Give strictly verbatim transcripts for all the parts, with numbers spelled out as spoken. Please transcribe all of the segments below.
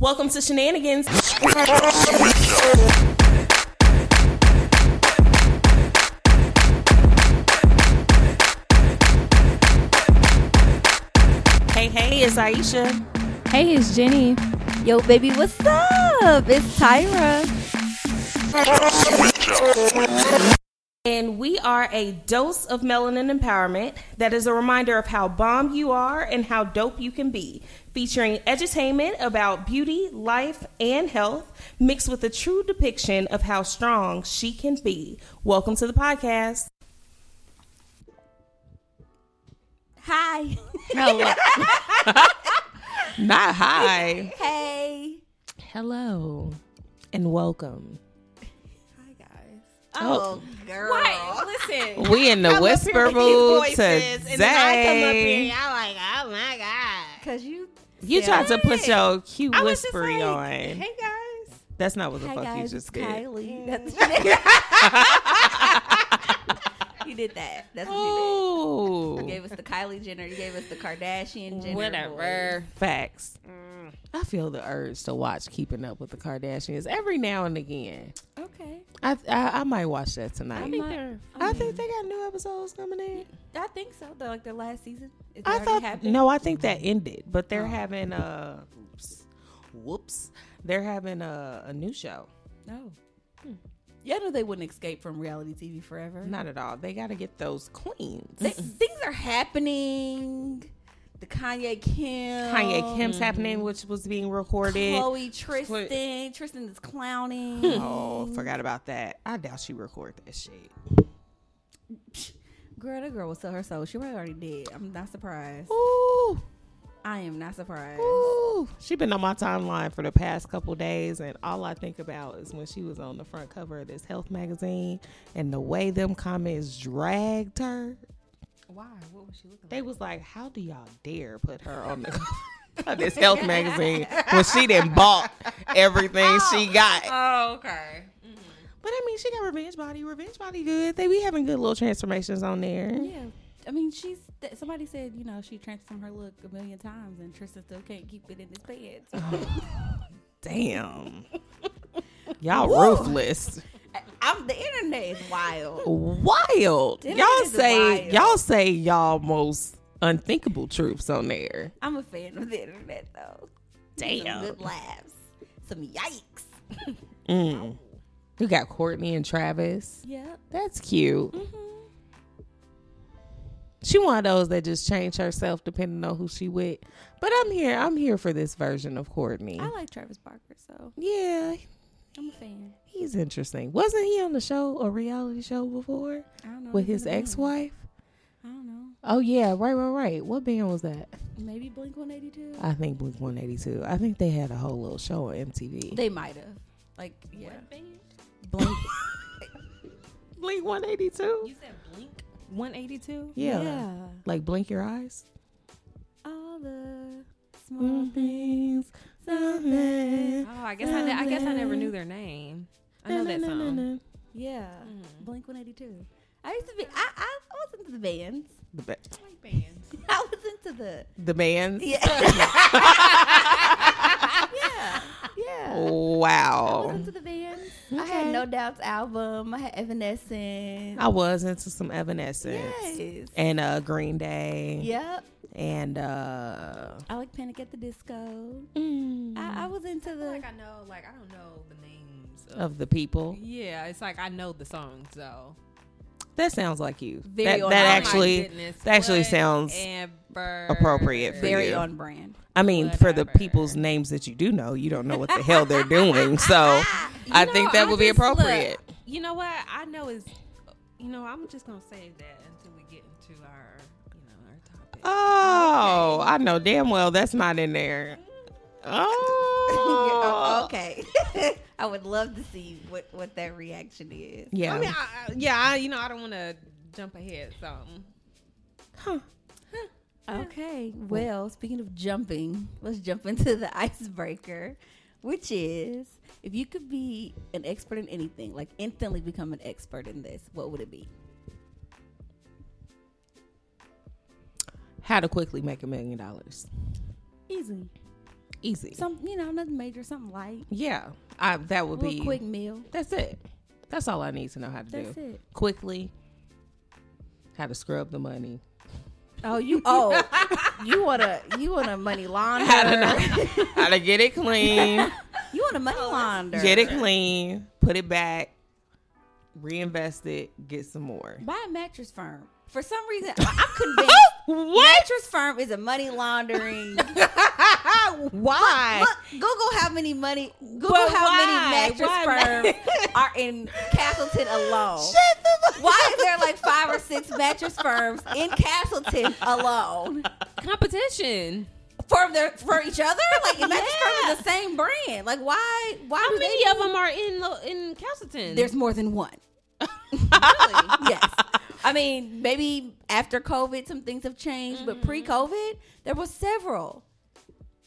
Welcome to Shenanigans. Switch up, switch up. Hey, hey, it's Aisha. Hey, it's Jenny. Yo, baby, what's up? It's Tyra. And we are a dose of melanin empowerment that is a reminder of how bomb you are and how dope you can be. Featuring edutainment about beauty, life, and health, mixed with a true depiction of how strong she can be. Welcome to the podcast. Hi. Hello. Not hi. Hey. Hello. And welcome. Hi, guys. Oh, oh girl. What? Listen. We in the I'm whisper mood today. And then I come up here and y'all like, oh, my God. Because you... You tried to put your cute whispery like, on. Hey, guys. That's not what the hey fuck guys, you just did. Kylie. That's You did that. That's what you did. You gave us the Kylie Jenner. You gave us the Kardashian Jenner. Whatever. Boys. Facts. Mm. I feel the urge to watch Keeping Up with the Kardashians every now and again. Okay. I I, I might watch that tonight. I think, they're, I think they got new episodes coming in. I think so. They're like their last season. Is I thought happened? No. I think that ended, but they're oh. having a oops, whoops. They're having a, a new show. Oh. Hmm. Yeah, no, they wouldn't escape from reality T V forever. Not at all. They got to get those queens. They, things are happening. The Kanye Kim. Kanye Kim's mm-hmm. happening, which was being recorded. Chloe, Tristan. Chloe. Tristan is clowning. Oh, forgot about that. I doubt she recorded that shit. Girl, that girl will sell her soul. She probably already did. I'm not surprised. Ooh. I am not surprised. Ooh, she been on my timeline for the past couple days, and all I think about is when she was on the front cover of this health magazine and the way them comments dragged her. Why? What was she looking they like? They was like, how do y'all dare put her on the cover of this health magazine when she done bought everything oh, she got? Oh, okay. Mm-hmm. But, I mean, she got Revenge Body. Revenge Body good. They be having good little transformations on there. Yeah. I mean, she's. Th- somebody said, you know, she transformed her look a million times, and Tristan still can't keep it in his pants. Oh, damn, y'all Woo. Ruthless. I, I'm the internet is wild, wild. Internet y'all is say wild. Y'all say y'all most unthinkable truths on there. I'm a fan of the internet though. Damn, some good laughs, some yikes. mm. We got Courtney and Travis. Yeah, that's cute. Mm-hmm. She one of those that just change herself depending on who she with. But I'm here. I'm here for this version of Courtney. I like Travis Barker, so. Yeah. I'm a fan. He's interesting. Wasn't he on the show, a reality show before? I don't know. With his ex-wife? I don't know. Oh, yeah. Right, right, right. What band was that? Maybe Blink one eighty-two? I think Blink one eighty-two. I think they had a whole little show on M T V. They might have. Like, yeah. What band? Blink. Blink one eighty-two? You said Blink? one eighty-two? Yeah. yeah. Like Blink Your Eyes? All the small mm-hmm. things. Something, oh, I guess I, ne- I guess I never knew their name. I know na, that na, song. Na, na, na. Yeah. Mm. Blink one eighty-two. I used to be, I, I was into the bands. The ba- I like bands. I was into the. The bands? Yeah. yeah. Yeah. Wow. I was into the bands. Okay. I had No Doubt's album. I had Evanescence. I was into some Evanescence. Yes. And uh, Green Day. Yep. And uh, I like Panic at the Disco. Mm. I, I was into I feel the like I know like I don't know the names of, of the people. Yeah, it's like I know the songs though. That sounds like you. Very that on that brand. Actually, goodness, that actually sounds ever. Appropriate for Very you. Very on brand. I mean, whatever. For the people's names that you do know, you don't know what the hell they're doing. So you I know, think that I would just, be appropriate. Look, you know what? I know is, you know, I'm just going to save that until we get into our, you know, our topic. Oh, okay. I know damn well that's not in there. Oh, okay. I would love to see what, what that reaction is. Yeah, I mean, I, I, yeah. I, you know, I don't want to jump ahead. So, huh? huh. Okay. Well, speaking of jumping, let's jump into the icebreaker, which is if you could be an expert in anything, like instantly become an expert in this, what would it be? How to quickly make a million dollars. Easy. easy. Some, you know, nothing major, something light. Yeah, I, that would a be quick meal. That's it. That's all I need to know how to that's do. That's it. Quickly, how to scrub the money. Oh, you oh you want a you want a money launderer. How, how to get it clean. You want a money launderer. Get it clean, put it back, reinvest it, get some more. Buy a Mattress Firm. For some reason, I'm convinced what? Mattress Firm is a money laundering. Why? Look, look, Google how many money. Google but how why? many Mattress Firms are in Castleton alone. Shut the fuck why up. Is there like five or six Mattress Firms in Castleton alone? Competition. For their, for each other, like yeah. Mattress Firm is the same brand. Like why? Why? How do many they of them are in in Castleton? There's more than one. Really? Yes. I mean, maybe after COVID, some things have changed, mm-hmm. but pre-COVID, there were several.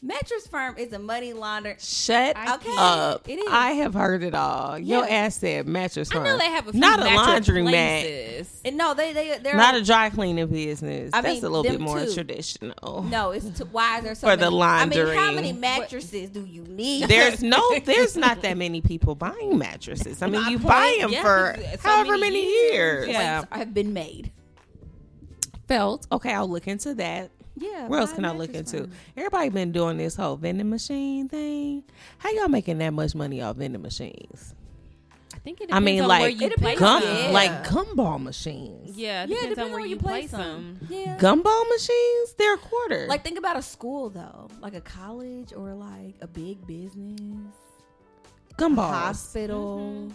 Mattress Firm is a money launderer. Shut okay. up. It is. I have heard it all. Yeah. Your ass said Mattress Firm. I know they have a few not a laundry places. Mat. And no, they, they, they're not like, a dry cleaning business. I That's mean, a little bit more too. traditional. No, it's too, why is there so for many? For the laundering. I mean, how many mattresses what? do you need? There's no, there's not that many people buying mattresses. I mean, My you point, buy them yeah, for so however many, many years. years. Yeah. Have been made. Felt. Okay, I'll look into that. Yeah, where else can I look into? Firm. Everybody been doing this whole vending machine thing. How y'all making that much money off vending machines? I think it depends I mean, on like where you place gum, them. Yeah. Like gumball machines. Yeah, it yeah, depends it depends on, on where you place them. them. Yeah. Gumball machines? They're a quarter. Like think about a school though, like a college or like a big business. Gumball hospital.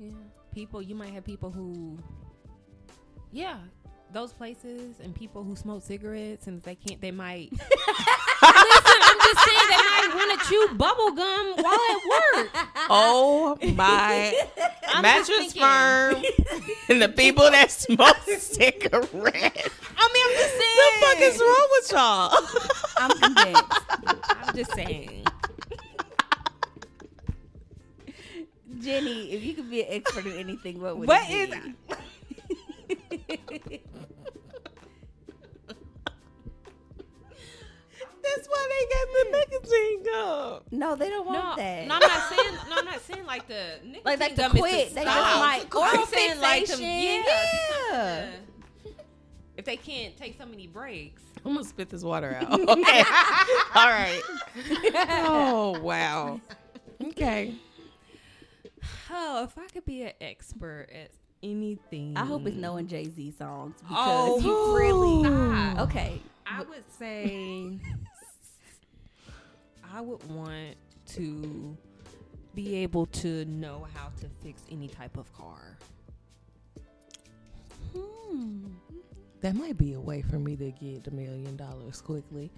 Mm-hmm. Yeah, people. You might have people who. Yeah. Those places and people who smoke cigarettes and if they can't, they might. Listen, I'm just saying they might want to chew bubble gum while at work. Oh my! Mattress Firm and the people that smoke cigarettes. I mean, I'm just saying. The fuck is wrong with y'all? I'm convinced. I'm just saying. Jenny, if you could be an expert in anything, what would what it be? What is? That's why they got the nicotine gum. No, they don't want no, that. No, I'm not saying. No, I'm not saying like the nicotine like like gum. The quit. They just like oral fixation. Like them, yeah. yeah. If they can't take so many breaks, I'm gonna spit this water out. Okay. All right. Oh wow. Okay. Oh, if I could be an expert at anything. I hope it's knowing Jay-Z songs because you oh, really I, okay. I would say I would want to be able to know how to fix any type of car. Hmm. That might be a way for me to get the million dollars quickly.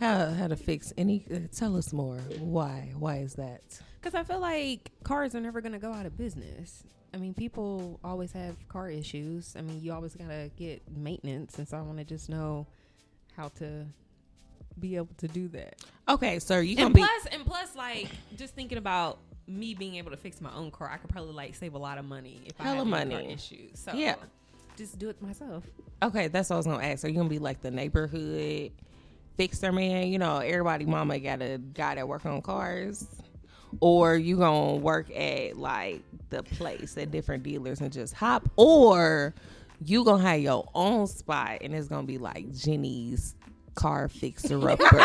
How how to fix any? Uh, tell us more. Why? Why is that? Because I feel like cars are never going to go out of business. I mean, people always have car issues. I mean, you always gotta get maintenance, and so I want to just know how to be able to do that. Okay, so you can be plus and plus like just thinking about me being able to fix my own car, I could probably like save a lot of money if I have car issues. So yeah, just do it myself. Okay, that's what I was gonna ask. Are you gonna be like the neighborhood fixer man? You know, everybody mama got a guy that work on cars. Or you gonna work at like the place at different dealers and just hop, or you gonna have your own spot and it's gonna be like Jenny's car fixer upper,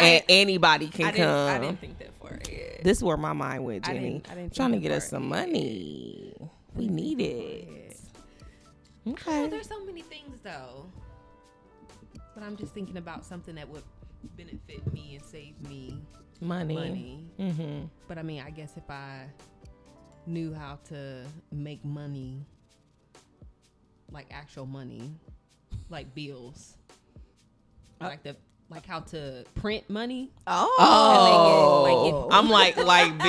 and anybody can I come. Didn't, I didn't think that for it. This is where my mind went, Jenny. I didn't, I didn't trying to get us some money. We need it. Okay. Oh, there's so many things though, but I'm just thinking about something that would benefit me and save me. Money. money. Mm-hmm. But I mean, I guess if I knew how to make money, like actual money, like bills, oh. like the like how to print money. Oh, oh. Get, like, if, I'm like like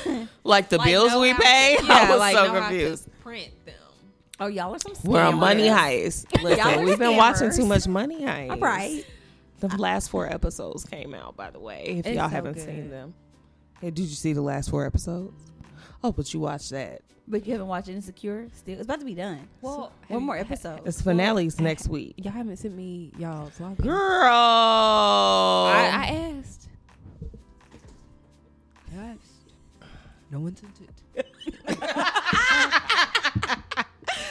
bills, like the like bills we pay. To, yeah, I was like so confused. How to print them. Oh, y'all are some scammers. We're on Money Heist. Listen, we've been watching too much Money Heist. All right. The last four episodes came out, by the way, if it's y'all so haven't good. seen them. Hey, did you see the last four episodes? oh, but you watched that. But you haven't watched Insecure still? It's about to be done. Well, so one more episode. It's finales well, next week. Y'all haven't sent me y'all's vlog. Girl. I, I asked. I asked. No one sent it.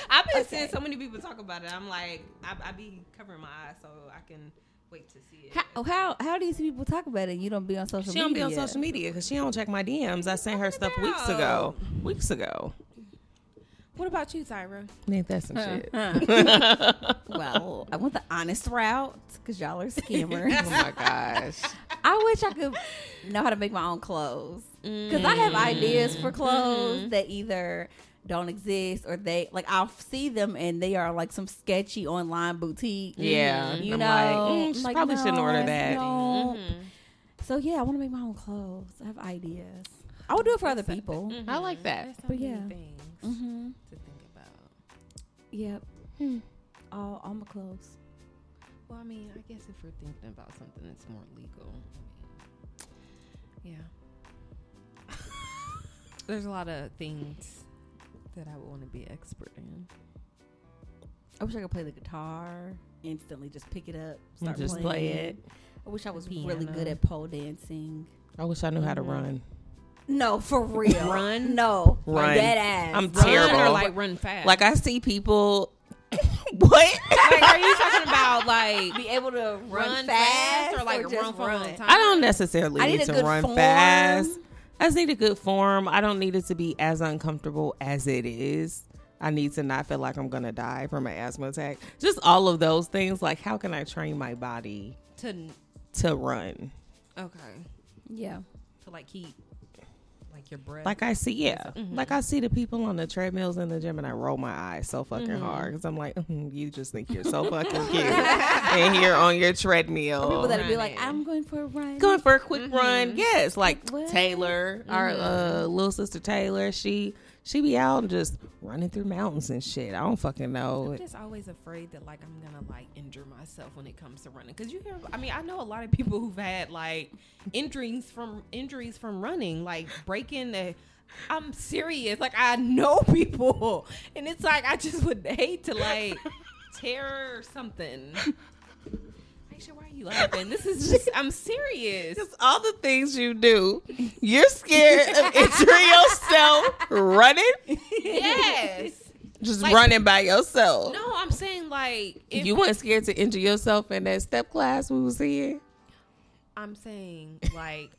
I've been okay. seeing so many people talk about it. I'm like, I, I be covering my eyes so I can wait to see it. How how, how do you see people talk about it? You don't be on social she media. She don't be on social media because she don't check my D Ms. I sent her stuff weeks ago. Weeks ago. What about you, Tyra? Ain't that some uh, shit? Uh. Well, I went the honest route because y'all are scammers. Oh, my gosh. I wish I could know how to make my own clothes because mm. I have ideas for clothes mm-hmm. that either don't exist or they, like, I'll see them and they are like some sketchy online boutique. Yeah. You I'm know? Like, mm, she like, probably no, shouldn't order that. No. Mm-hmm. So, yeah, I want to make my own clothes. I have ideas. I would do it for other people. Mm-hmm. I like that. There's so but, many yeah. things mm-hmm. to think about. Yep. Hmm. All, all my clothes. Well, I mean, I guess if we're thinking about something that's more legal. Yeah. There's a lot of things that I would want to be an expert in. I wish I could play the guitar, instantly just pick it up, start just playing. play it. I wish I was Piano. really good at pole dancing. I wish I knew mm-hmm. how to run. No, for real. Run? No. Run. Like dead ass. I'm run terrible. Or like run fast. Like I see people. What? Like, are you talking about like be able to run, run fast, fast or like or run for run. a long time? I don't necessarily I need, need to run form. fast. I just need a good form. I don't need it to be as uncomfortable as it is. I need to not feel like I'm going to die from an asthma attack. Just all of those things. Like, how can I train my body to to run? Okay. Yeah. To, like, keep, like, your breath. Like, I see, yeah. Mm-hmm. Like, I see the people on the treadmills in the gym, and I roll my eyes so fucking mm-hmm. hard. Because I'm like, mm, you just think you're so fucking cute. And here on your treadmill. Or people that would be like, I'm going for a run. Going for a quick mm-hmm. run. Yes. Like, what? Taylor, mm-hmm. our uh, little sister Taylor, she... She be out and just running through mountains and shit. I don't fucking know. I'm just always afraid that, like, I'm going to, like, injure myself when it comes to running. Because you hear, I mean, I know a lot of people who've had, like, injuries from injuries from running, like, breaking the, I'm serious. Like, I know people. And it's like, I just would hate to, like, tear something. Aisha, why are you laughing? This is just, I'm serious. Just all the things you do. You're scared of injuring yourself running? Yes. Just like, running by yourself. No, I'm saying like. If you weren't scared to injure yourself in that step class we was in? I'm saying like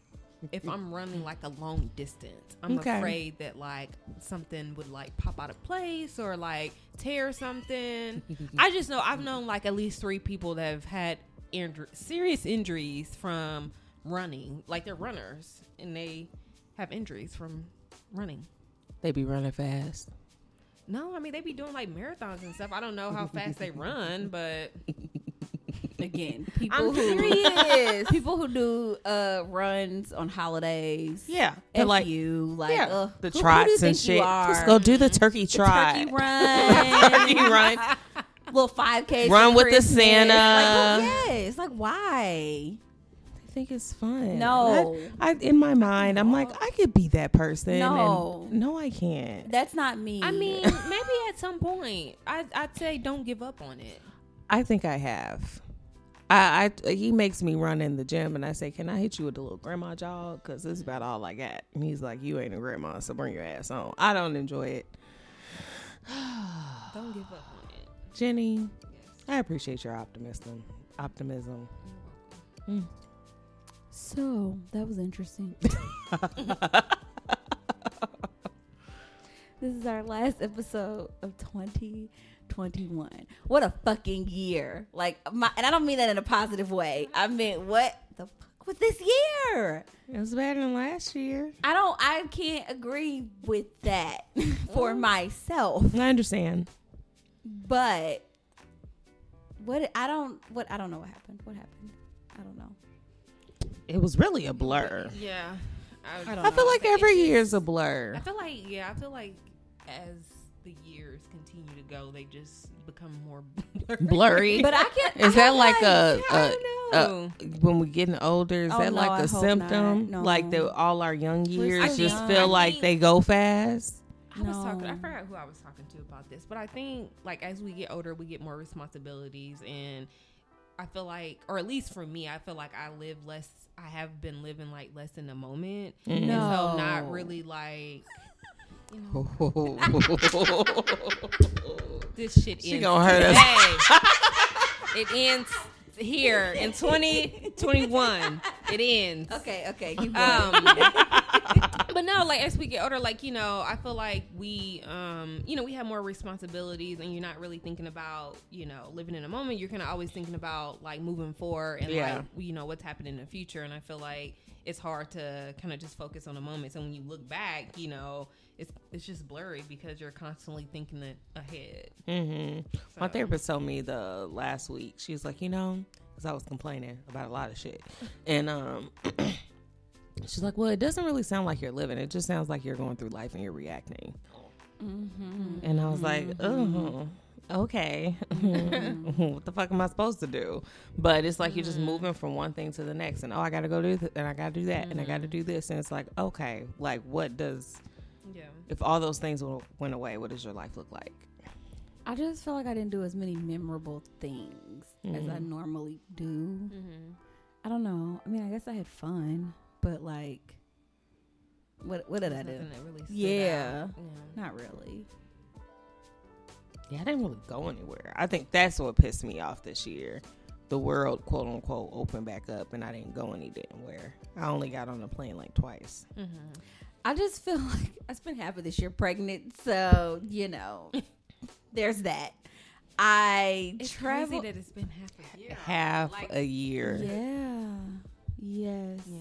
if I'm running like a long distance, I'm okay. afraid that like something would like pop out of place or like tear something. I just know I've known like at least three people that have had Inju- serious injuries from running, like they're runners and they have injuries from running. They be running fast. No, I mean they be doing like marathons and stuff. I don't know how fast they run, but again, people I'm who serious. people who do uh, runs on holidays, yeah, and like you, like yeah. uh, the who, trots who and shit. Let's go do the turkey trot, the turkey run, turkey run. Little five K run with Christmas. The Santa. Like, well, yes, like why? I think it's fun. No, I, I in my mind, I'm like I could be that person. No, and no, I can't. That's not me. I mean, maybe at some point, I I'd say don't give up on it. I think I have. I, I he makes me run in the gym, and I say, "Can I hit you with a little grandma jog? Because this is about all I got." And he's like, "You ain't a grandma, so bring your ass on." I don't enjoy it. Don't give up. Jenny, yes. I appreciate your optimism. Optimism. Mm. So that was interesting. This is our last episode of twenty twenty-one. What a fucking year! Like, my, and I don't mean that in a positive way. I meant what the fuck was this year? It was better than last year. I don't. I can't agree with that for myself. I understand. But what I don't what I don't know what happened. What happened? I don't know. It was really a blur. Yeah. I, I, don't I know. feel like every year is a blur. I feel like yeah, I feel like as the years continue to go, they just become more blurry. But I can't. Is I that like, like a, a, a, a when we're getting older? Is oh, that no, like I a symptom? No. Like the, all our young years I just young. feel I like think, they go fast. I was no. talking. I forgot who I was talking to about this, but I think like as we get older, we get more responsibilities, and I feel like, or at least for me, I feel like I live less. I have been living like less in the moment, no. and so not really like. You know. This shit she ends gonna hurt us. It ends here in twenty twenty-one. It ends. Okay, okay. Keep um, but no, like as we get older, like, you know, I feel like we, um, you know, we have more responsibilities, and you're not really thinking about, you know, living in a moment. You're kind of always thinking about like moving forward and yeah. like, you know, what's happening in the future. And I feel like it's hard to kind of just focus on the moment. So when you look back, you know, it's it's just blurry because you're constantly thinking it ahead. Mm-hmm. So. My therapist told me the last week, she was like, you know, because I was complaining about a lot of shit. And um, she's like, well, it doesn't really sound like you're living. It just sounds like you're going through life and you're reacting. Mm-hmm. And I was like, oh, okay. What the fuck am I supposed to do? But it's like mm-hmm. you're just moving from one thing to the next. And, oh, I got to go do this. And I got to do that. Mm-hmm. And I got to do this. And it's like, okay, like what does... Yeah. If all those things went away, what does your life look like? I just feel like I didn't do as many memorable things mm-hmm. as I normally do. Mm-hmm. I don't know. I mean, I guess I had fun, but like, what what did There's I do? That really yeah. yeah, not really. Yeah, I didn't really go anywhere. I think that's what pissed me off this year. The world, quote unquote, opened back up, and I didn't go any damn where. I only got on a plane like twice. Mm-hmm. I just feel like I spent half of this year pregnant, so you know, there's that. I it's travel. Crazy that it's been half a year. Half like, a year. Yeah. Yes. Yeah.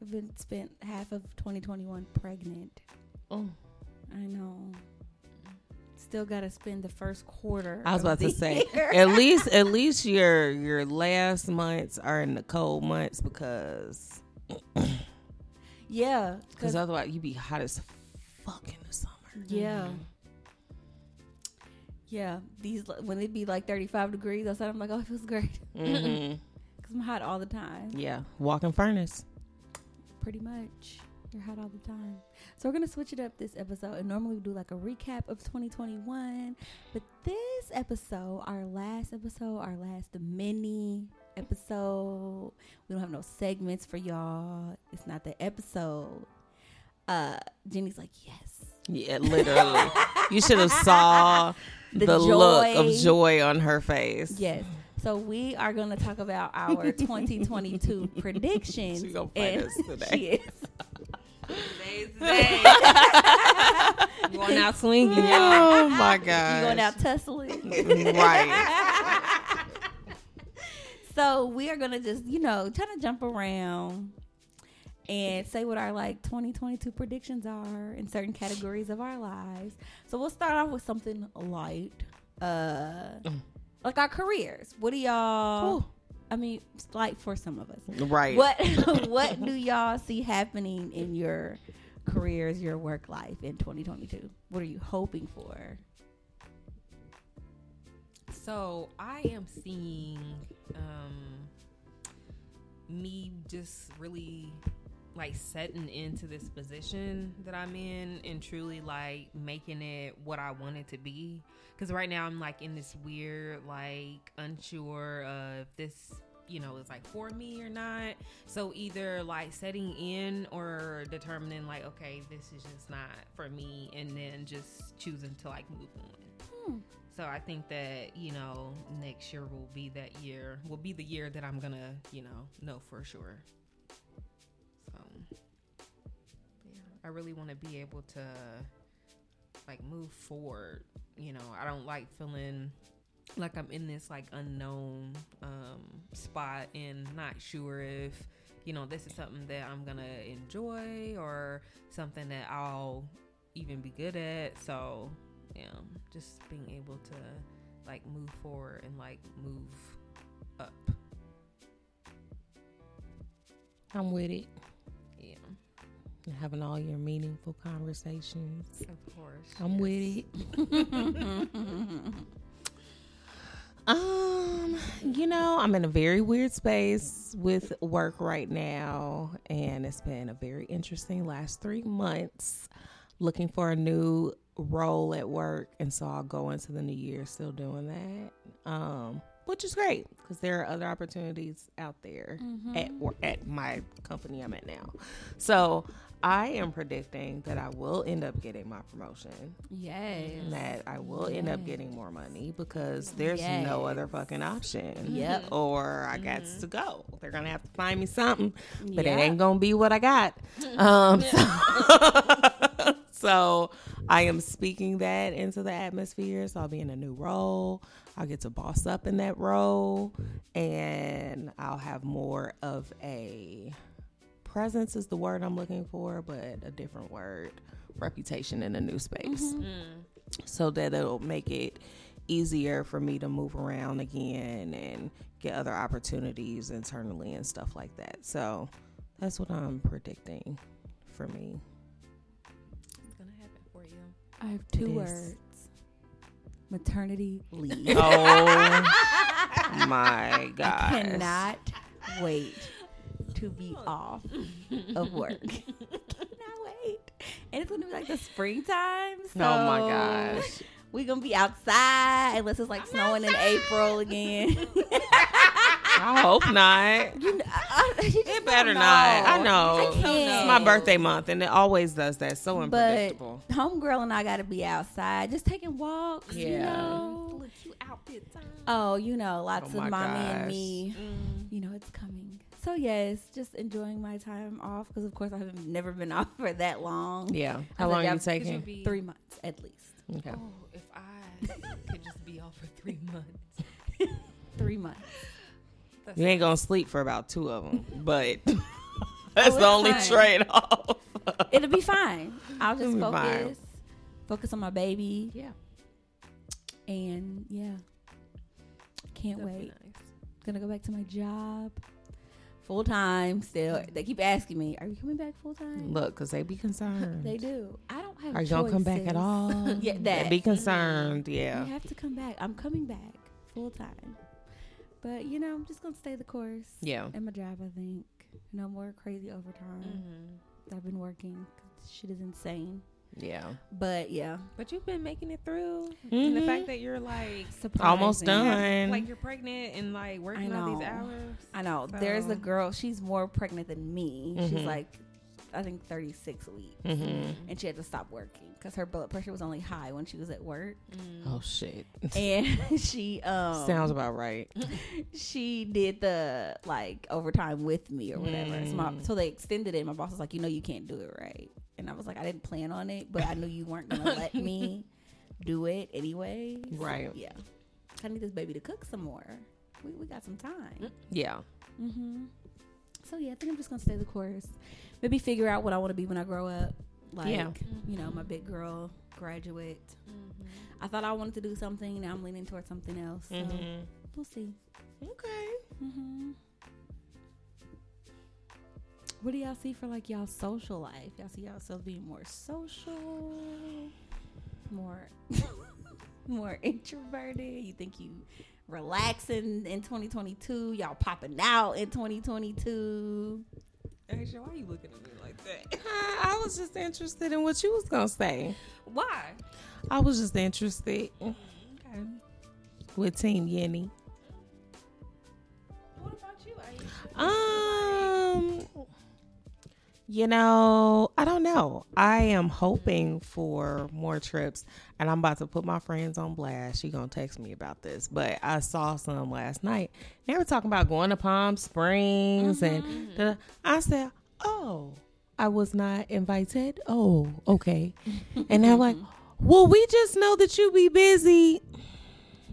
I've been spent half of twenty twenty-one pregnant. Oh, I know. Still got to spend the first quarter. I was about to say, at least at least your your last months are in the cold months because. Yeah, because otherwise you'd be hot as fuck in the summer. Yeah, mm-hmm. yeah. These when it be like thirty-five degrees outside, I'm like, oh, it feels great because mm-hmm. I'm hot all the time. Yeah, walking furnace. Pretty much, you're hot all the time. So we're gonna switch it up this episode, and normally we do like a recap of twenty twenty-one, but this episode, our last episode, our last mini. episode we don't have no segments for y'all. It's not the episode. uh Jenny's like yes yeah literally you should have saw the, the look of joy on her face. Yes, so we are going to talk about our twenty twenty-two predictions. She's gonna fight us today. She is. Today's the day. You going out swinging. Oh my god, you going out tussling. Right. So we are going to just, you know, try to jump around and say what our, like, twenty twenty-two predictions are in certain categories of our lives. So we'll start off with something light, uh, like our careers. What do y'all, Ooh. I mean, it's light for some of us. Right. What What do y'all see happening in your careers, your work life in twenty twenty-two? What are you hoping for? So I am seeing um, me just really like setting into this position that I'm in and truly like making it what I want it to be. Because right now I'm like in this weird, like unsure of this, you know, is like for me or not. So either like setting in or determining like, okay, this is just not for me. And then just choosing to like move on. Hmm. So I think that, you know, next year will be that year, will be the year that I'm going to, you know, know for sure. So, yeah, I really want to be able to, like, move forward. You know, I don't like feeling like I'm in this, like, unknown um, spot and not sure if, you know, this is something that I'm going to enjoy or something that I'll even be good at. So... Yeah, just being able to like move forward and like move up. I'm with it. Yeah. and having all your meaningful conversations. Of course. I'm yes. with it. Um, you know, I'm in a very weird space with work right now, and it's been a very interesting last three months looking for a new role at work. And so I'll go into the new year still doing that, um, which is great because there are other opportunities out there mm-hmm. at or at my company I'm at now. So I am predicting that I will end up getting my promotion. Yes. And that I will yes. end up getting more money because there's yes. no other fucking option. Yep. Or I mm-hmm. got to go. They're going to have to find me something, but yep. it ain't going to be what I got. Um, so, so I am speaking that into the atmosphere. So I'll be in a new role. I'll get to boss up in that role, and I'll have more of a... presence is the word I'm looking for, but a different word, reputation in a new space. Mm-hmm. Mm. So that it'll make it easier for me to move around again and get other opportunities internally and stuff like that. So that's what I'm predicting for me. It's going to happen for you. I have two words. Maternity leave. Oh my gosh. I cannot wait. To be off of work. Cannot wait. And it's gonna be like the springtime. So oh my gosh. We're gonna be outside unless it's like I'm snowing outside. In April again. I hope not. You know, I, you it better not. I know. I it's my birthday month and it always does that. So unpredictable. But homegirl and I gotta be outside. Just taking walks, yeah. you know. Look, you outfit time. Oh, you know, lots oh of mommy gosh. And me. Mm. You know, it's coming. So, yes, just enjoying my time off because, of course, I have never been off for that long. Yeah. How long are you taking? Three months at least. Okay. Oh, if I could just be off for three months. Three months. That's you ain't going to sleep for about two of them, but that's oh, the only fine. Trade-off. It'll be fine. I'll just focus. Fine. Focus on my baby. Yeah. And, yeah. Can't That'd wait. Nice. Going to go back to my job. Full time still. They keep asking me, are you coming back full time? Look, because they be concerned. They do. I don't have choices. Are you going to come back at all? Yeah, that. They be concerned, yeah. You have to come back. I'm coming back full time. But, you know, I'm just going to stay the course. Yeah. At my job, I think. No more crazy overtime. Mm-hmm. I've been working. This shit is insane. Yeah. But, yeah. But you've been making it through. Mm-hmm. And the fact that you're, like, surprising. Almost done. Like, you're pregnant and, like, working all these hours. I know. So. There's a girl. She's more pregnant than me. Mm-hmm. She's, like, I think thirty-six weeks. Mm-hmm. And she had to stop working because her blood pressure was only high when she was at work. Mm. Oh, shit. And she... Um, sounds about right. She did the, like, overtime with me or whatever. Mm. So, my, so they extended it. And my boss was like, you know you can't do it right. And I was like, I didn't plan on it, but I knew you weren't going to let me do it anyway. Right. So, yeah. I need this baby to cook some more. We, we got some time. Yeah. Mm-hmm. So, yeah, I think I'm just going to stay the course. Maybe figure out what I want to be when I grow up. Like, yeah. you know, my big girl graduate. Mm-hmm. I thought I wanted to do something. Now I'm leaning towards something else. So, mm-hmm. we'll see. Okay. Mm-hmm. What do y'all see for, like, y'all social life? Y'all see y'all selves being more social, more more introverted? You think you relaxing in twenty twenty-two? Y'all popping out in twenty twenty-two? Aisha, why are you looking at me like that? I, I was just interested in what you was going to say. Why? I was just interested. Okay. With Team Jenny. What about you, Aisha? Um... You know, I don't know. I am hoping for more trips, and I'm about to put my friends on blast. She gonna text me about this, but I saw some last night. They were talking about going to Palm Springs, mm-hmm. and da- I said, "Oh, I was not invited." Oh, okay. And they're like, "Well, we just know that you be busy."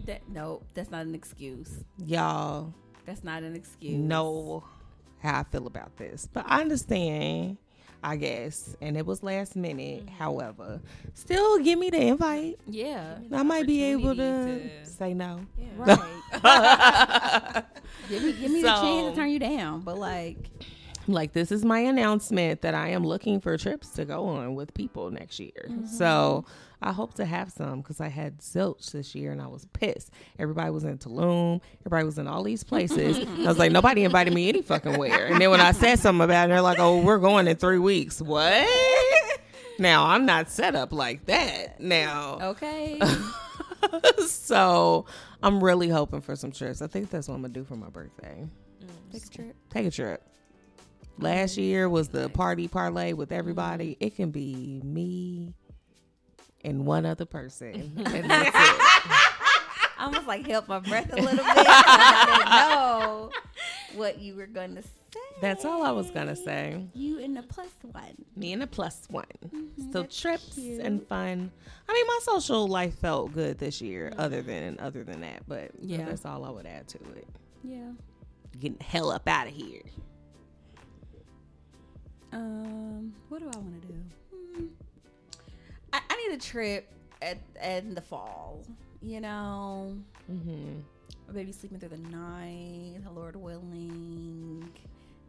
That no, that's not an excuse, y'all. That's not an excuse. No. How I feel about this, but I understand, I guess, and it was last minute. Mm-hmm. However, still give me the invite. Yeah, I might be able to, to say no. Yeah. Right. give me, give me so, the chance to turn you down, but like, like, this is my announcement that I am looking for trips to go on with people next year. Mm-hmm. So I hope to have some, because I had zilch this year and I was pissed. Everybody was in Tulum. Everybody was in all these places. I was like, nobody invited me any fucking where. And then when I said something about it, they're like, oh, we're going in three weeks. What? Now, I'm not set up like that now. Okay. So I'm really hoping for some trips. I think that's what I'm going to do for my birthday. Mm, take a trip. Take a trip. Last year was the party parlay with everybody. It can be me and one other person. And that's it. I almost like held my breath a little bit. I didn't know what you were going to say. That's all I was going to say. You and the plus one. Me and the plus one. Mm-hmm, so trips cute. And fun. I mean, my social life felt good this year, yeah. other than other than that. But yeah, that's all I would add to it. Yeah. Getting the hell up out of here. Um, what do I want to do? Hmm. I, I need a trip at, at in the fall. You know, mm-hmm. Maybe sleeping through the night. The Lord willing,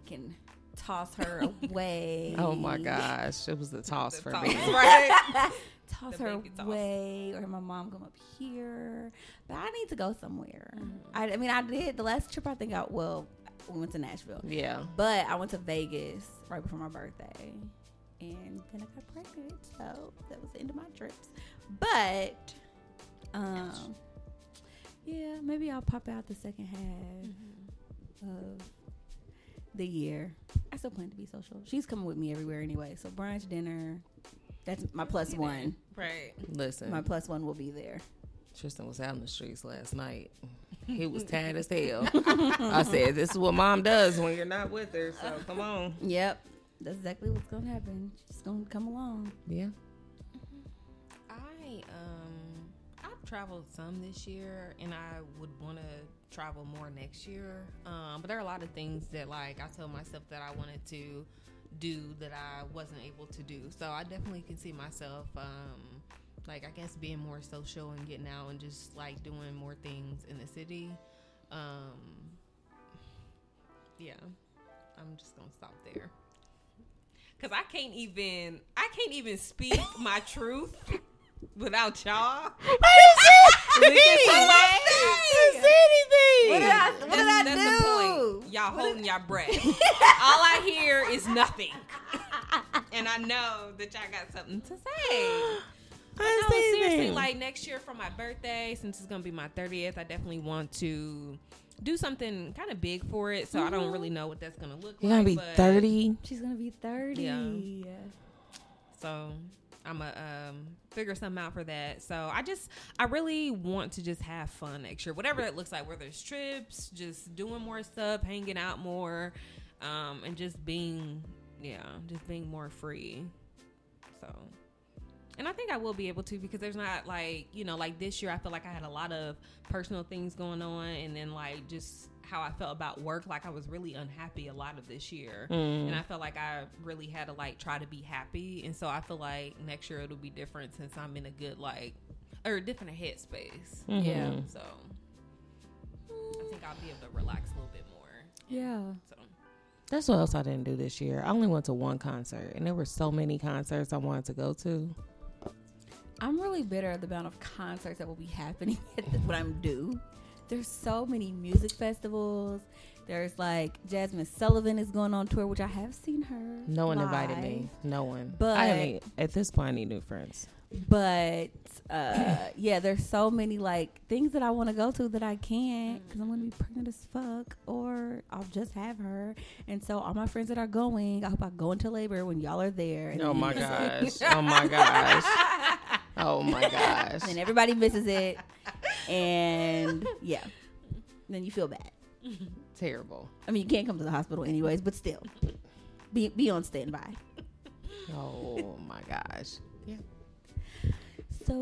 can toss her away. Oh my gosh, it was the toss the for toss, me. Right? Toss the her away, toss. Or my mom come up here. But I need to go somewhere. Mm-hmm. I, I mean, I did the last trip. I think I well. We went to Nashville. Yeah. But I went to Vegas right before my birthday. And then I got pregnant. So that was the end of my trips. But, um, yeah, maybe I'll pop out the second half mm-hmm. of the year. I still plan to be social. She's coming with me everywhere anyway. So brunch, dinner. That's my plus one. Right. Listen. My plus one will be there. Tristan was out in the streets last night. He was tired as hell. I said, this is what mom does when you're not with her, so come on. Yep. That's exactly what's going to happen. She's going to come along. Yeah. I, um, I've traveled some this year, and I would want to travel more next year. Um, but there are a lot of things that, like, I told myself that I wanted to do that I wasn't able to do. So I definitely can see myself, um... like, I guess being more social and getting out and just, like, doing more things in the city. Um, yeah. I'm just going to stop there. Because I can't even, I can't even speak my truth without y'all. I didn't say anything. What did I, what did I that's do? That's the point. Y'all holding y'all breath. All I hear is nothing. And I know that y'all got something to say. No, seriously, like next year for my birthday, since it's going to be my thirtieth, I definitely want to do something kind of big for it. So mm-hmm. I don't really know what that's going to look You're like. You're going to be thirty? She's going to be thirty. Yeah. So I'm going to um, figure something out for that. So I just, I really want to just have fun next year. Whatever that looks like, whether it's trips, just doing more stuff, hanging out more, um, and just being, yeah, just being more free. So... and I think I will be able to, because there's not like, you know, like this year, I feel like I had a lot of personal things going on. And then like just how I felt about work. Like I was really unhappy a lot of this year. Mm. And I felt like I really had to like try to be happy. And so I feel like next year it'll be different since I'm in a good like, or different headspace. Mm-hmm. Yeah. So I think I'll be able to relax a little bit more. Yeah. So. That's what else I didn't do this year. I only went to one concert. And there were so many concerts I wanted to go to. I'm really bitter at the amount of concerts that will be happening at the, when I'm due. There's so many music festivals. There's like Jasmine Sullivan is going on tour, which I have seen her. No one live. Invited me. No one. But I mean, at this point, I need new friends. But uh, yeah, there's so many like things that I want to go to that I can't because I'm going to be pregnant as fuck, or I'll just have her. And so all my friends that are going, I hope I go into labor when y'all are there. And oh my gosh! Oh my gosh! Oh my gosh. And everybody misses it. And yeah. Then you feel bad. Terrible. I mean, you can't come to the hospital anyways, but still. Be be on standby. Oh my gosh. Yeah. So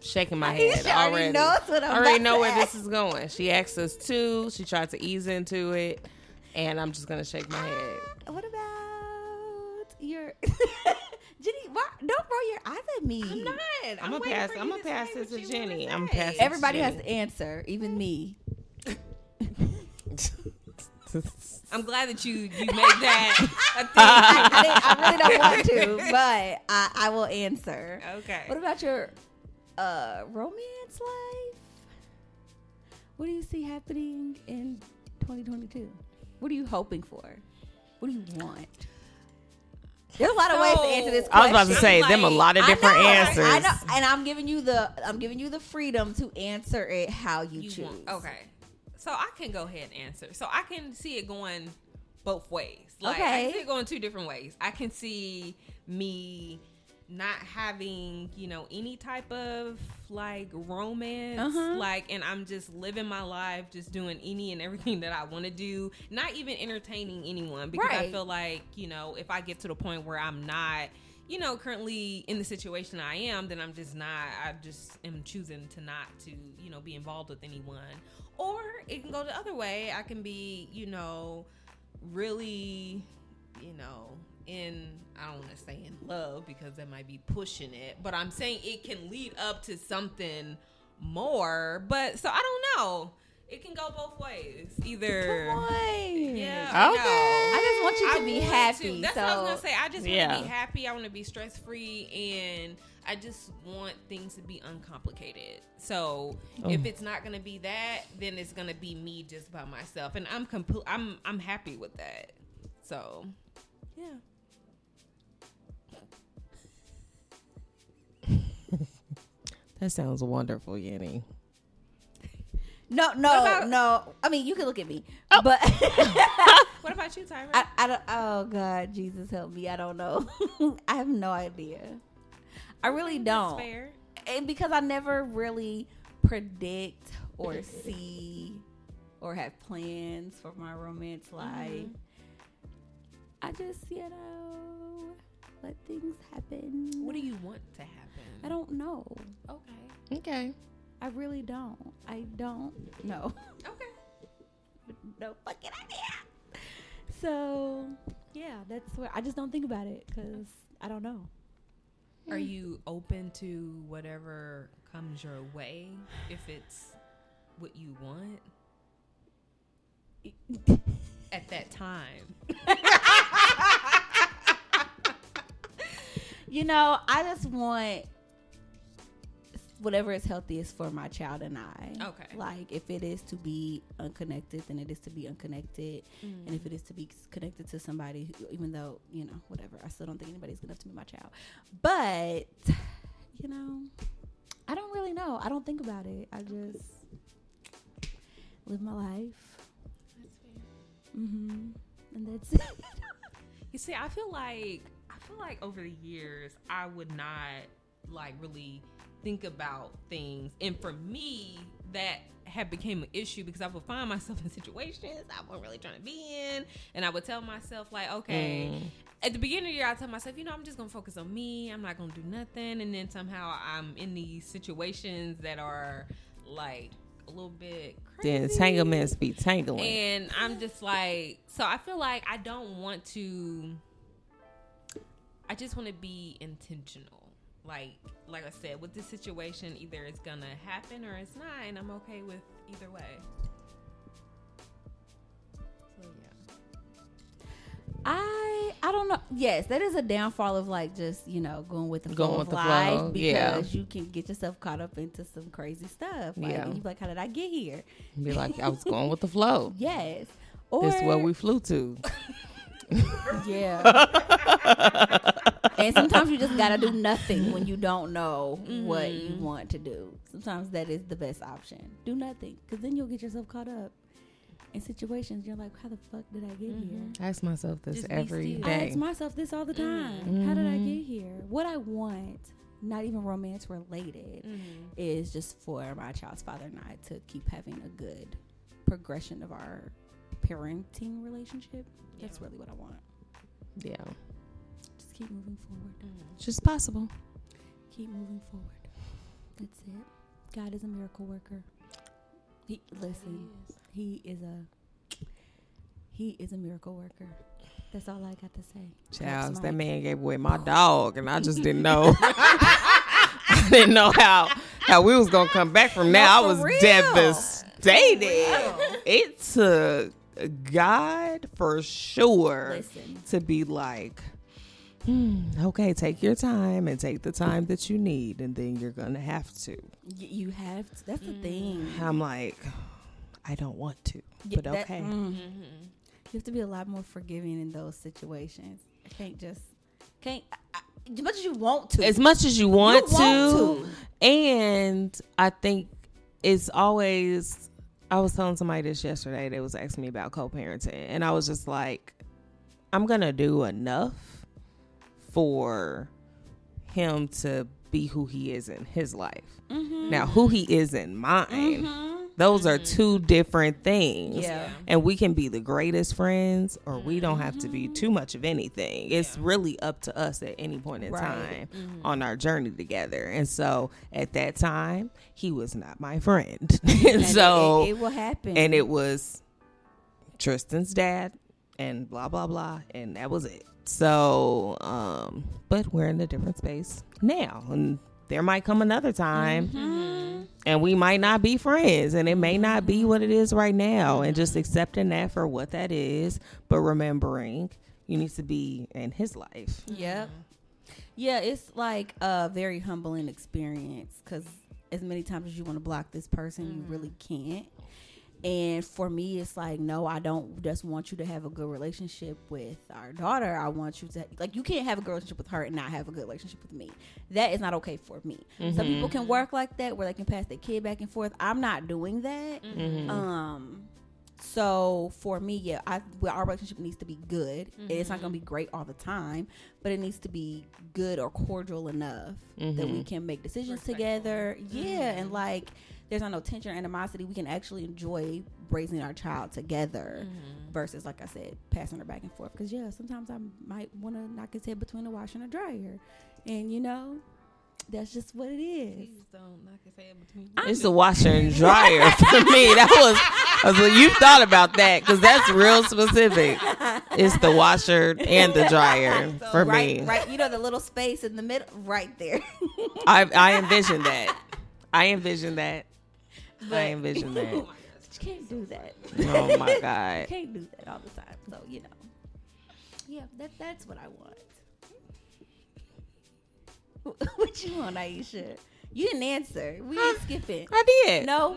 shaking my head. I already knows what I'm I already know where this is going. She asked us to, she tried to ease into it, and I'm just gonna shake my head. Uh, what about Your Jenny, why don't roll your eyes at me? I'm not. I'm gonna pass. I'm gonna pass this to Jenny. I'm passing. Everybody has to answer, even me. I'm glad that you, you made that a thing. I, I, I really don't want to, but I, I will answer. Okay. What about your uh, romance life? What do you see happening in twenty twenty-two? What are you hoping for? What do you want? There's a lot of so, ways to answer this question. I was about to say, like, them a lot of different I know, answers. I know, and I'm giving you the I'm giving you the freedom to answer it how you, you choose. Want. Okay. So I can go ahead and answer. So I can see it going both ways. Like, okay. I can see it going two different ways. I can see me not having, you know, any type of like romance, uh-huh. like, and I'm just living my life, just doing any and everything that I want to do, not even entertaining anyone, because right. I feel like, you know, if I get to the point where I'm not, you know, currently in the situation I am, then I'm just not, I just am choosing to not to, you know, be involved with anyone. Or it can go the other way. I can be, you know, really, you know, in, I don't want to say in love because that might be pushing it, but I'm saying it can lead up to something more. But so I don't know. It can go both ways. Either. Come on. Yeah. Okay. I, I just want you to I be happy. To. That's so. What I was going to say. I just yeah. want to be happy. I want to be stress free. And I just want things to be uncomplicated. So oh. if it's not going to be that, then it's going to be me just by myself. And I'm compl- I'm I'm happy with that. So, yeah. That sounds wonderful, Jenny. No, no, about, no. I mean, you can look at me, oh. but what about you, Tyra? I, I don't. Oh God, Jesus help me! I don't know. I have no idea. I really don't. That's fair. And because I never really predict or see or have plans for my romance life, mm-hmm. I just, you know, let things happen. What do you want to happen? I don't know. Okay. Okay. I really don't. I don't know. Okay. No fucking idea. So, yeah, that's where I just don't think about it because I don't know. Are you open to whatever comes your way if it's what you want at that time? You know, I just want whatever is healthiest for my child and I. Okay. Like, if it is to be unconnected, then it is to be unconnected. Mm. And if it is to be connected to somebody, who, even though, you know, whatever, I still don't think anybody's going to have to be my child. But, you know, I don't really know. I don't think about it. I just live my life. That's fair. Mm-hmm. And that's it. You see, I feel like... I feel like over the years, I would not, like, really think about things. And for me, that had became an issue because I would find myself in situations I wasn't really trying to be in. And I would tell myself, like, okay, mm. at the beginning of the year, I tell myself, you know, I'm just going to focus on me. I'm not going to do nothing. And then somehow I'm in these situations that are, like, a little bit crazy. The entanglements be tangling. And I'm just like, so I feel like I don't want to... I just want to be intentional. Like, like I said, with this situation, either it's gonna happen or it's not, and I'm okay with either way. So yeah. I I don't know. Yes, that is a downfall of like just you know going with the flow going with of the life flow. Because yeah. you can get yourself caught up into some crazy stuff. Like, yeah. You be like, how did I get here? Be like, I was going with the flow. Yes. Or it's where we flew to. Yeah. And sometimes you just gotta do nothing when you don't know mm-hmm. what you want to do. Sometimes that is the best option. Do nothing, because then you'll get yourself caught up in situations you're like, how the fuck did I get mm-hmm. here? I ask myself this just every day. I ask myself this all the time. Mm-hmm. How did I get here? What I want, not even romance related, mm-hmm. is just for my child's father and I to keep having a good progression of our parenting relationship. That's yeah. really what I want. Yeah. Just keep moving forward. Mm-hmm. It's just possible. Keep moving forward. That's it. God is a miracle worker. He, listen, he is. he is a he is a miracle worker. That's all I got to say. Charles, that man gave away my dog, and I just didn't know. I didn't know how how we was gonna come back from that. No, I was real. devastated. It took. God for sure. Listen. To be like, hmm, okay, take your time and take the time that you need, and then you're gonna have to. You have to. That's mm. the thing. I'm like, I don't want to, yeah, but okay. That, mm-hmm. You have to be a lot more forgiving in those situations. I can't just can't I, as much as you want to. As much as you want, you want to, to. And I think it's always. I was telling somebody this yesterday. They was asking me about co-parenting, and I was just like, I'm gonna do enough for him to be who he is in his life. Mm-hmm. Now, who he is in mine, mm-hmm. those mm-hmm. are two different things. Yeah. And we can be the greatest friends, or we don't have mm-hmm. to be too much of anything. It's yeah. really up to us at any point in right. time mm-hmm. on our journey together. And so at that time, he was not my friend. And so it, it will happen. And it was Tristan's dad and blah, blah, blah. And that was it. So, um, but we're in a different space now, and there might come another time mm-hmm. and we might not be friends, and it may not be what it is right now, and just accepting that for what that is, but remembering you need to be in his life. Yep. Yeah. It's like a very humbling experience, because as many times as you want to block this person, mm-hmm. you really can't. And for me, it's like, no, I don't just want you to have a good relationship with our daughter. I want you to, like, you can't have a good relationship with her and not have a good relationship with me. That is not okay for me. Mm-hmm. Some people can work like that, where they can pass their kid back and forth. I'm not doing that. Mm-hmm. Um, so for me, yeah, I, well, our relationship needs to be good. Mm-hmm. It's not going to be great all the time, but it needs to be good or cordial enough mm-hmm. that we can make decisions Respectful. together. Mm-hmm. Yeah, and like, there's not no tension or animosity. We can actually enjoy raising our child together mm-hmm. versus, like I said, passing her back and forth. Because, yeah, sometimes I might want to knock his head between the washer and the dryer. And, you know, that's just what it is. Please don't knock his head between the It's the washer and dryer for me. That was, I was like, you've thought about that, because that's real specific. It's the washer and the dryer so for right, me. Right, you know, the little space in the middle, right there. I, I envisioned that. I envisioned that. But I envision that. Oh, you can't do that. Oh my God. You can't do that all the time. So, you know. Yeah, that that's what I want. What you want, Aisha? You didn't answer. We didn't skip it. I did. No.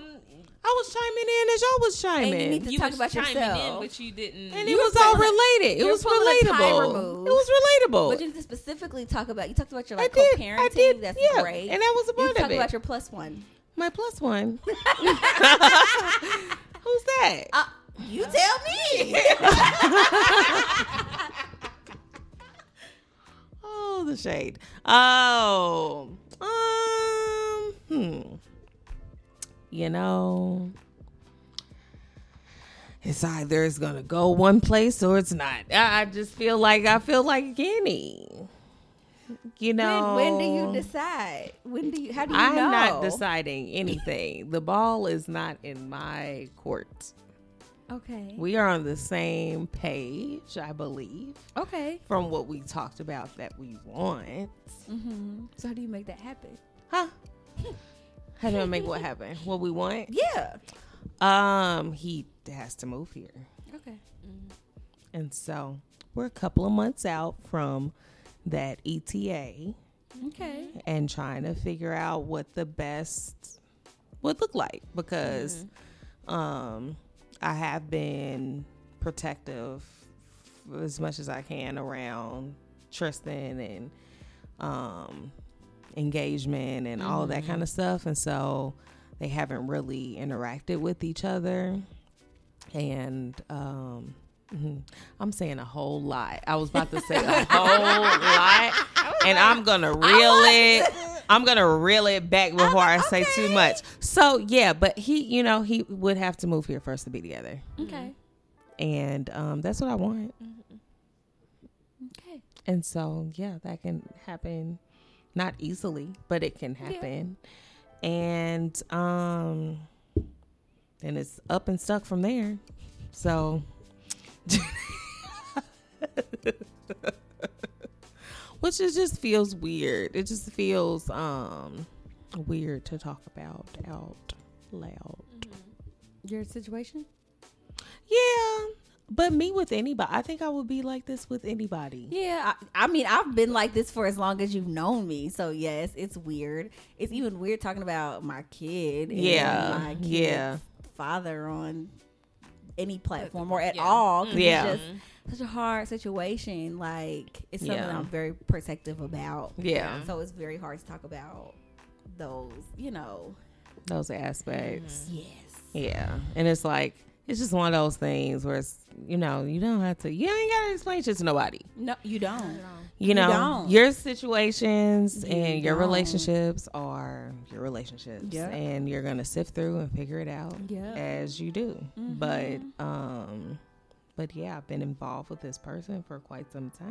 I was chiming in as y'all was chiming. And you need to you talk about yourself. In, but you didn't. And it you was all related. It was relatable. It was relatable. But you need to specifically talk about, you talked about your like I co-parenting. I did. That's yeah. great. And that was a part of it. You talked about your plus one. My plus one. Who's that? Uh, you tell me. Oh, the shade. Oh, um, hmm. You know, it's either it's gonna go one place or it's not. I, I just feel like I feel like Jenny. You know, when, when do you decide? When do you? How do you I'm know? I'm not deciding anything. The ball is not in my court. Okay. We are on the same page, I believe. Okay. From what we talked about that we want. Mm-hmm. So how do you make that happen? Huh? How do I make what happen? What we want? Yeah. Um, he has to move here. Okay. Mm-hmm. And so we're a couple of months out from that E T A, okay, and trying to figure out what the best would look like, because mm-hmm. um I have been protective as much as I can around Tristan and um engagement and mm-hmm. all that kind of stuff, and so they haven't really interacted with each other, and um Mm-hmm. I'm saying a whole lot. I was about to say a whole lot, and I'm gonna reel it. I'm gonna reel it back before I say too much. So yeah, but he, you know, he would have to move here for us to be together. Okay. And um, that's what I want. Mm-hmm. Okay. And so yeah, that can happen, not easily, but it can happen. Yeah. And um, and it's up and stuck from there. So. Which is just feels weird. It just feels um weird to talk about out loud. Mm-hmm. Your situation? Yeah. But me with anybody, I think I would be like this with anybody. Yeah, I, I mean, I've been like this for as long as you've known me. So yes, it's weird. It's even weird talking about my kid. And yeah, my kid's yeah. father on any platform or at yeah. all. Cause yeah, it's just such a hard situation. Like it's something yeah. I'm very protective about. Yeah, so it's very hard to talk about those. You know, those aspects. Mm-hmm. Yes. Yeah, and it's like. It's just one of those things where it's, you know, you don't have to, you ain't got to explain shit to nobody. No, you don't. No, you, don't. You know, you don't. Your situations you and your don't. relationships are your relationships. Yep. And you're going to sift through and figure it out yep. as you do. Mm-hmm. But, um, but yeah, I've been involved with this person for quite some time.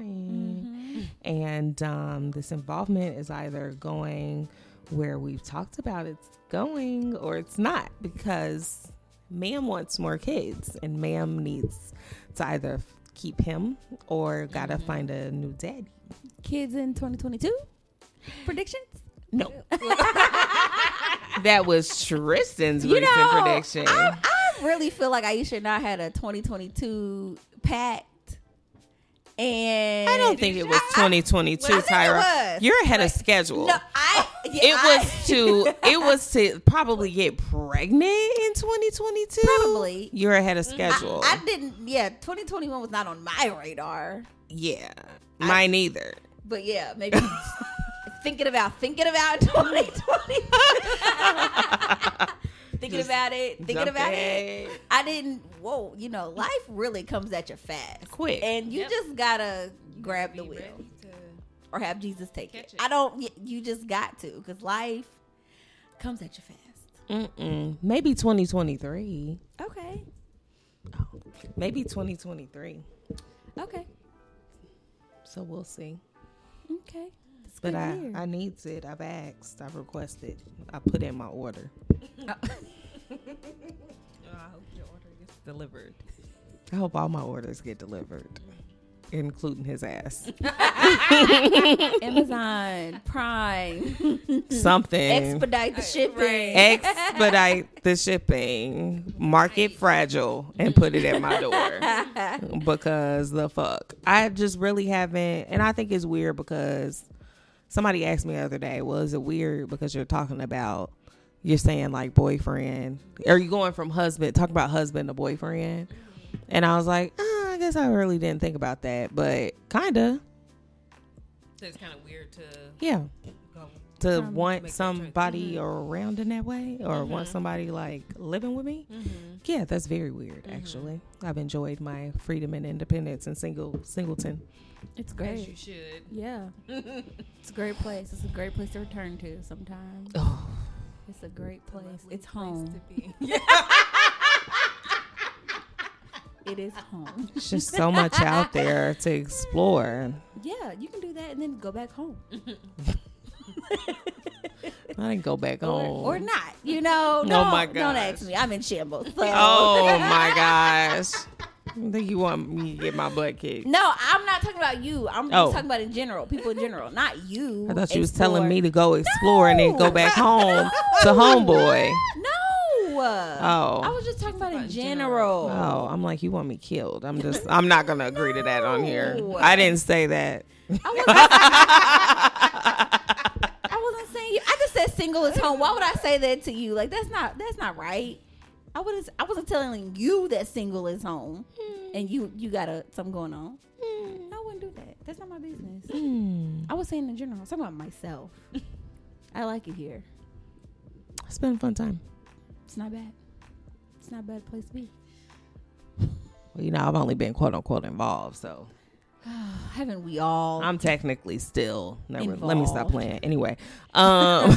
Mm-hmm. And um, this involvement is either going where we've talked about it's going or it's not because... Ma'am wants more kids and ma'am needs to either keep him or gotta mm-hmm. find a new daddy. Kids in twenty twenty-two? Predictions? No. That was Tristan's you recent know, prediction. I, I really feel like Aisha and I had a twenty twenty-two pact. And I don't think it was twenty twenty-two, well, Tyra. Was. You're ahead like, of schedule. No, I. Yeah, it I, was to. It was to probably get pregnant in twenty twenty-two. Probably. You're ahead of schedule. I, I didn't. Yeah, twenty twenty-one was not on my radar. Yeah, I, mine either. But yeah, maybe thinking about thinking about twenty twenty. Thinking Just about it, thinking about it. it. I didn't, whoa, you know, life really comes at you fast. Quick. And you yep. just gotta you grab gotta the wheel. Or have Jesus take it. it. I don't, you just got to, because life comes at you fast. Mm-mm. Maybe twenty twenty-three. Okay. Oh, maybe twenty twenty-three. Okay. So we'll see. Okay. But I, I needs it. I've asked. I've requested. I put in my order. Oh. Oh, I hope your order gets delivered. I hope all my orders get delivered, including his ass. Amazon Prime. Something. Expedite the shipping. Right. Expedite the shipping. Mark it fragile and put it at my door. Because the fuck. I just really haven't. And I think it's weird because... Somebody asked me the other day, well, is it weird because you're talking about, you're saying like boyfriend, are you going from husband, talk about husband to boyfriend? And I was like, oh, I guess I really didn't think about that, but kind of. So it's kind of weird to. Yeah. Go, to um, want somebody mm-hmm. around in that way or mm-hmm. want somebody like living with me. Mm-hmm. Yeah, that's very weird, mm-hmm. actually. I've enjoyed my freedom and independence in single Singleton. It's great. As you should. Yeah. It's a great place. It's a great place to return to sometimes. Oh. It's a great place. Lovely it's home. Place to be. It is home. It's just so much out there to explore. Yeah, you can do that and then go back home. I didn't go back home. Or, or not. You know, no, oh my gosh. Don't ask me. I'm in shambles. So. Oh, my gosh. I think you want me to get my butt kicked. No, I'm not talking about you. I'm oh. just talking about in general, people in general, not you. I thought she explore. was telling me to go explore no. and then go back home to homeboy. No. Oh. I was just talking about, about in general. general. Oh, I'm like, you want me killed. I'm just, I'm not going to agree no. to that on here. I didn't say that. I wasn't, I wasn't saying you. I just said single is home. Why would I say that to you? Like, that's not, that's not right. I was I wasn't telling you that single is home, mm. and you you got a something going on. Mm. I wouldn't do that. That's not my business. Mm. I was saying in general, I'm talking about myself. I like it here. It's been a fun time. It's not bad. It's not a bad place to be. Well, you know, I've only been quote unquote involved, so haven't we all? I'm technically still. Never, let me stop playing. Anyway, um,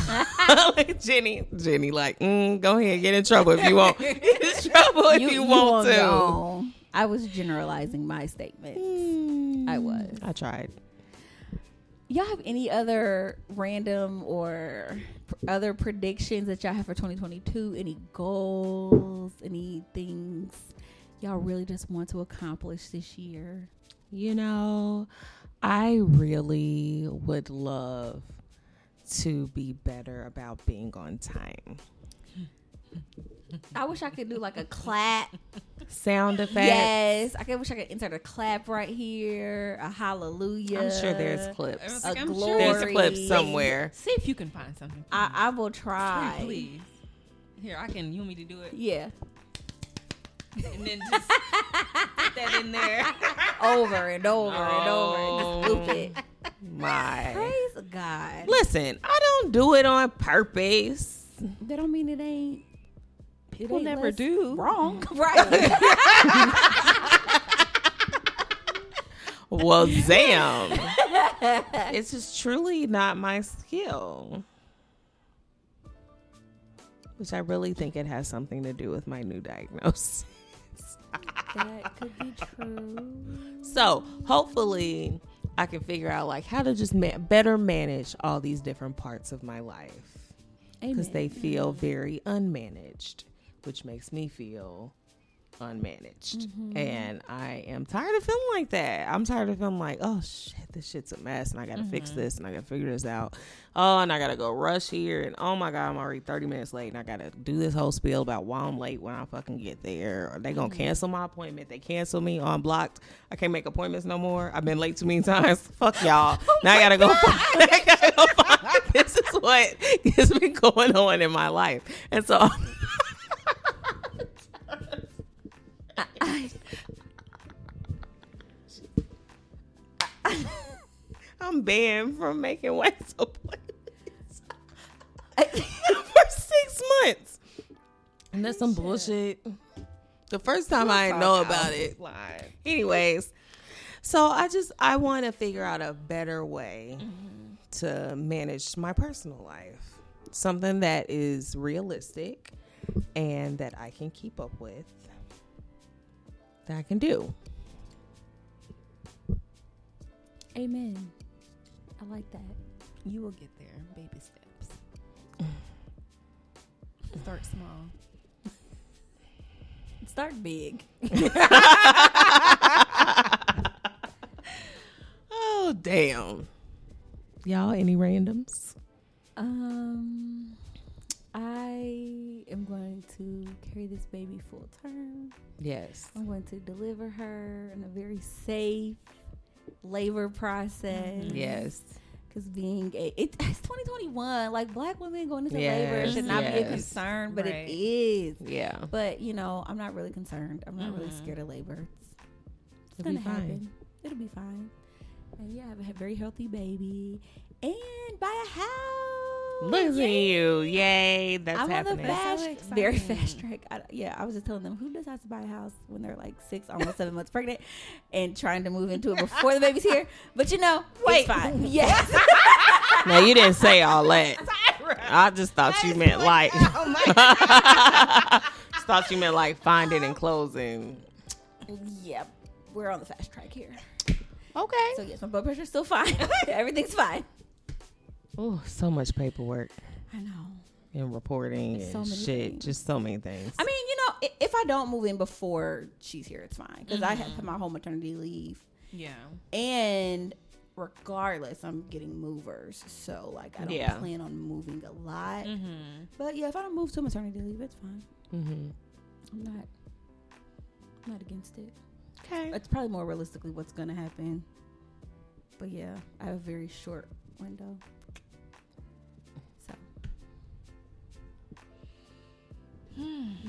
Jenny, Jenny, like, mm, go ahead, get in trouble if you want. Get in trouble if you, you want you to. Know. I was generalizing my statements. Mm, I was. I tried. Y'all have any other random or other predictions that y'all have for twenty twenty-two? Any goals? Any things y'all really just want to accomplish this year? You know, I really would love to be better about being on time. I wish I could do like a clap sound effect. Yes, I wish I could insert a clap right here. A hallelujah. I'm sure there's clips. Like, a I'm glory. Sure. There's clips somewhere. See if you can find something. I, I will try. Sure, please. Here, I can. You want me to do it? Yeah. And then just put that in there over and over oh, and over and just loop it. My praise God. Listen, I don't do it on purpose. That don't mean it ain't. People it ain't never do wrong, right? Well, damn. It's just truly not my skill, which I really think it has something to do with my new diagnosis. That could be true. So hopefully I can figure out like how to just ma- better manage all these different parts of my life, because they feel very unmanaged, which makes me feel unmanaged. Mm-hmm. And I am tired of feeling like that. I'm tired of feeling like, oh shit, this shit's a mess and I gotta mm-hmm. fix this and I gotta figure this out. Oh, and I gotta go rush here and oh my God, I'm already thirty minutes late and I gotta do this whole spiel about why I'm late when I fucking get there. Or they gonna mm-hmm. cancel my appointment. They cancel me. Oh, I'm blocked. I can't make appointments no more. I've been late too many times. Fuck y'all. Oh now I gotta God. go find, I gotta go find. This is what has been going on in my life. And so I, I, I'm banned from making wax appointments for six months. And that's some bullshit. The first time I didn't know about it. Anyways, so I just, I want to figure out a better way mm-hmm. to manage my personal life. Something that is realistic and that I can keep up with. I can do. Amen. I like that. You will get there. Baby steps. Start small. Start big. Oh, damn. Y'all, any randoms? Um, I am going to carry this baby full term. Yes. I'm going to deliver her in a very safe labor process. Mm-hmm. Yes. Because being a, it, it's twenty twenty-one. Like, black women going into yes. labor should not yes. be a concern, but right. it is. Yeah. But, you know, I'm not really concerned. I'm not mm-hmm. really scared of labor. It's, it's going to happen. It'll be fine. And yeah, I have a very healthy baby. And buy a house. Listen, yay. you, yay! That's I'm happening. On the fast, That's so very fast track. I, yeah, I was just telling them who decides to buy a house when they're like six, almost seven months pregnant, and trying to move into it before the baby's here. But you know, wait, it's fine. Yes. Now you didn't say all that. Tyra. I just thought that you meant like. like oh my God. Just thought you meant like finding and closing. Yep, we're on the fast track here. Okay. So yes, my blood pressure's still fine. Everything's fine. Oh, so much paperwork. I know. And reporting and so shit. Things. Just so many things. I mean, you know, if I don't move in before she's here, it's fine. Because mm-hmm. I have my whole maternity leave. Yeah. And regardless, I'm getting movers. So, like, I don't yeah. plan on moving a lot. Mm-hmm. But, yeah, if I don't move to maternity leave, it's fine. Mm-hmm. I'm not, I'm not against it. Okay. It's probably more realistically what's going to happen. But, yeah, I have a very short window.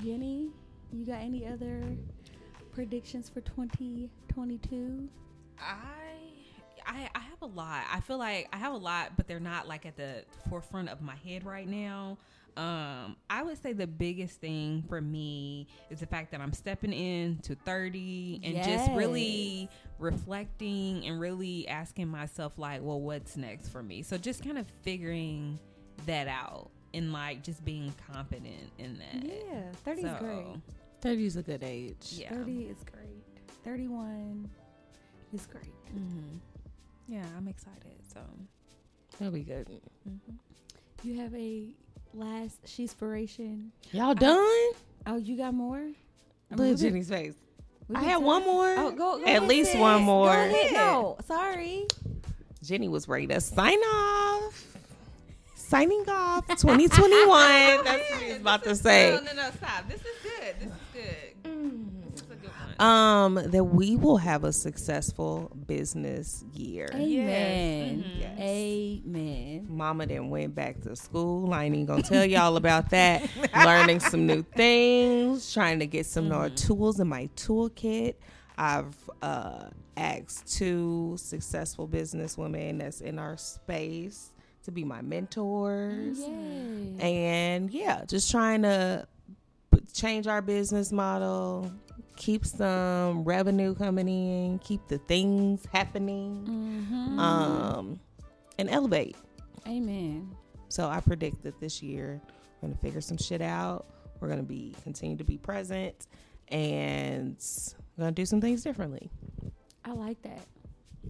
Jenny, you got any other predictions for twenty twenty-two? I, I I have a lot. I feel like I have a lot, but they're not like at the forefront of my head right now. Um, I would say the biggest thing for me is the fact that I'm stepping into thirty and yes. just really reflecting and really asking myself like, well, what's next for me? So just kind of figuring that out. And like just being confident in that. Yeah, thirty is so, great. thirty is a good age. Yeah. thirty is great. thirty-one is great. Mm-hmm. Yeah, I'm excited. So that'll be good. Mm-hmm. You have a last she'spiration. Y'all done? I, oh, you got more? Look at Jenny's face. I had one more. Oh, go, go At least it. one more. Go ahead. No, sorry. Jenny was ready to sign off. signing off twenty twenty-one. That's what he's about to say. No, no, no, stop. This is good. This is good. Mm. This is a good one. Um, that we will have a successful business year. Amen. Yes. Mm-hmm. Yes. Amen. Mama then went back to school. I ain't gonna tell y'all about that. Learning some new things, trying to get some more mm. tools in my toolkit. I've uh, asked two successful business women that's in our space to be my mentors. Yay. And yeah, just trying to change our business model, keep some revenue coming in, keep the things happening, mm-hmm. um, and elevate. Amen. So I predict that this year we're going to figure some shit out. We're going to be continue to be present and we're going to do some things differently. I like that.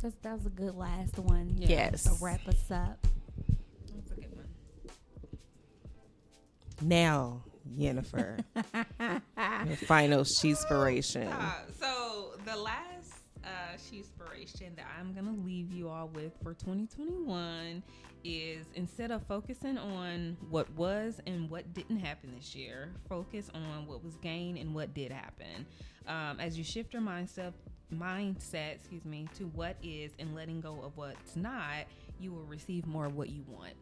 That's, that was a good last one. Yeah. Yes. To wrap us up. Now, Jennifer, your final she'spiration. So the last uh, she'spiration that I'm going to leave you all with for twenty twenty-one is, instead of focusing on what was and what didn't happen this year, focus on what was gained and what did happen. Um, as you shift your mindset, mindset, excuse me, to what is and letting go of what's not, you will receive more of what you want.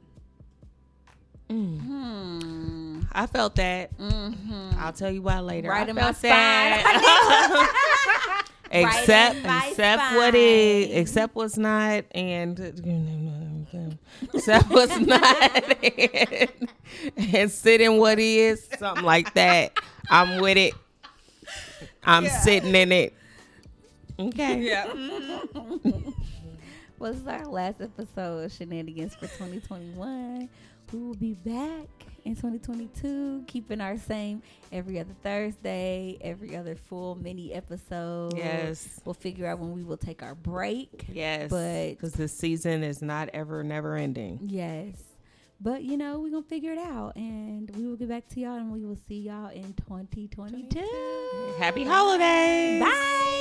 Mm-hmm. I felt that. Mm-hmm. I'll tell you why later. Right I in felt my spine. That. Except, right except spine. What is, except what's not, and except what's not, and, and sit in what is, something like that. I'm with it. I'm yeah. sitting in it. Okay. Yeah. Well, this is our last episode of Shenanigans for twenty twenty-one. We will be back in twenty twenty-two, keeping our same every other Thursday, every other full mini episode. Yes. We'll figure out when we will take our break. Yes. But because this season is not ever, never ending. Yes. But, you know, we're going to figure it out, and we will get back to y'all, and we will see y'all in twenty twenty-two. Happy holidays. Bye.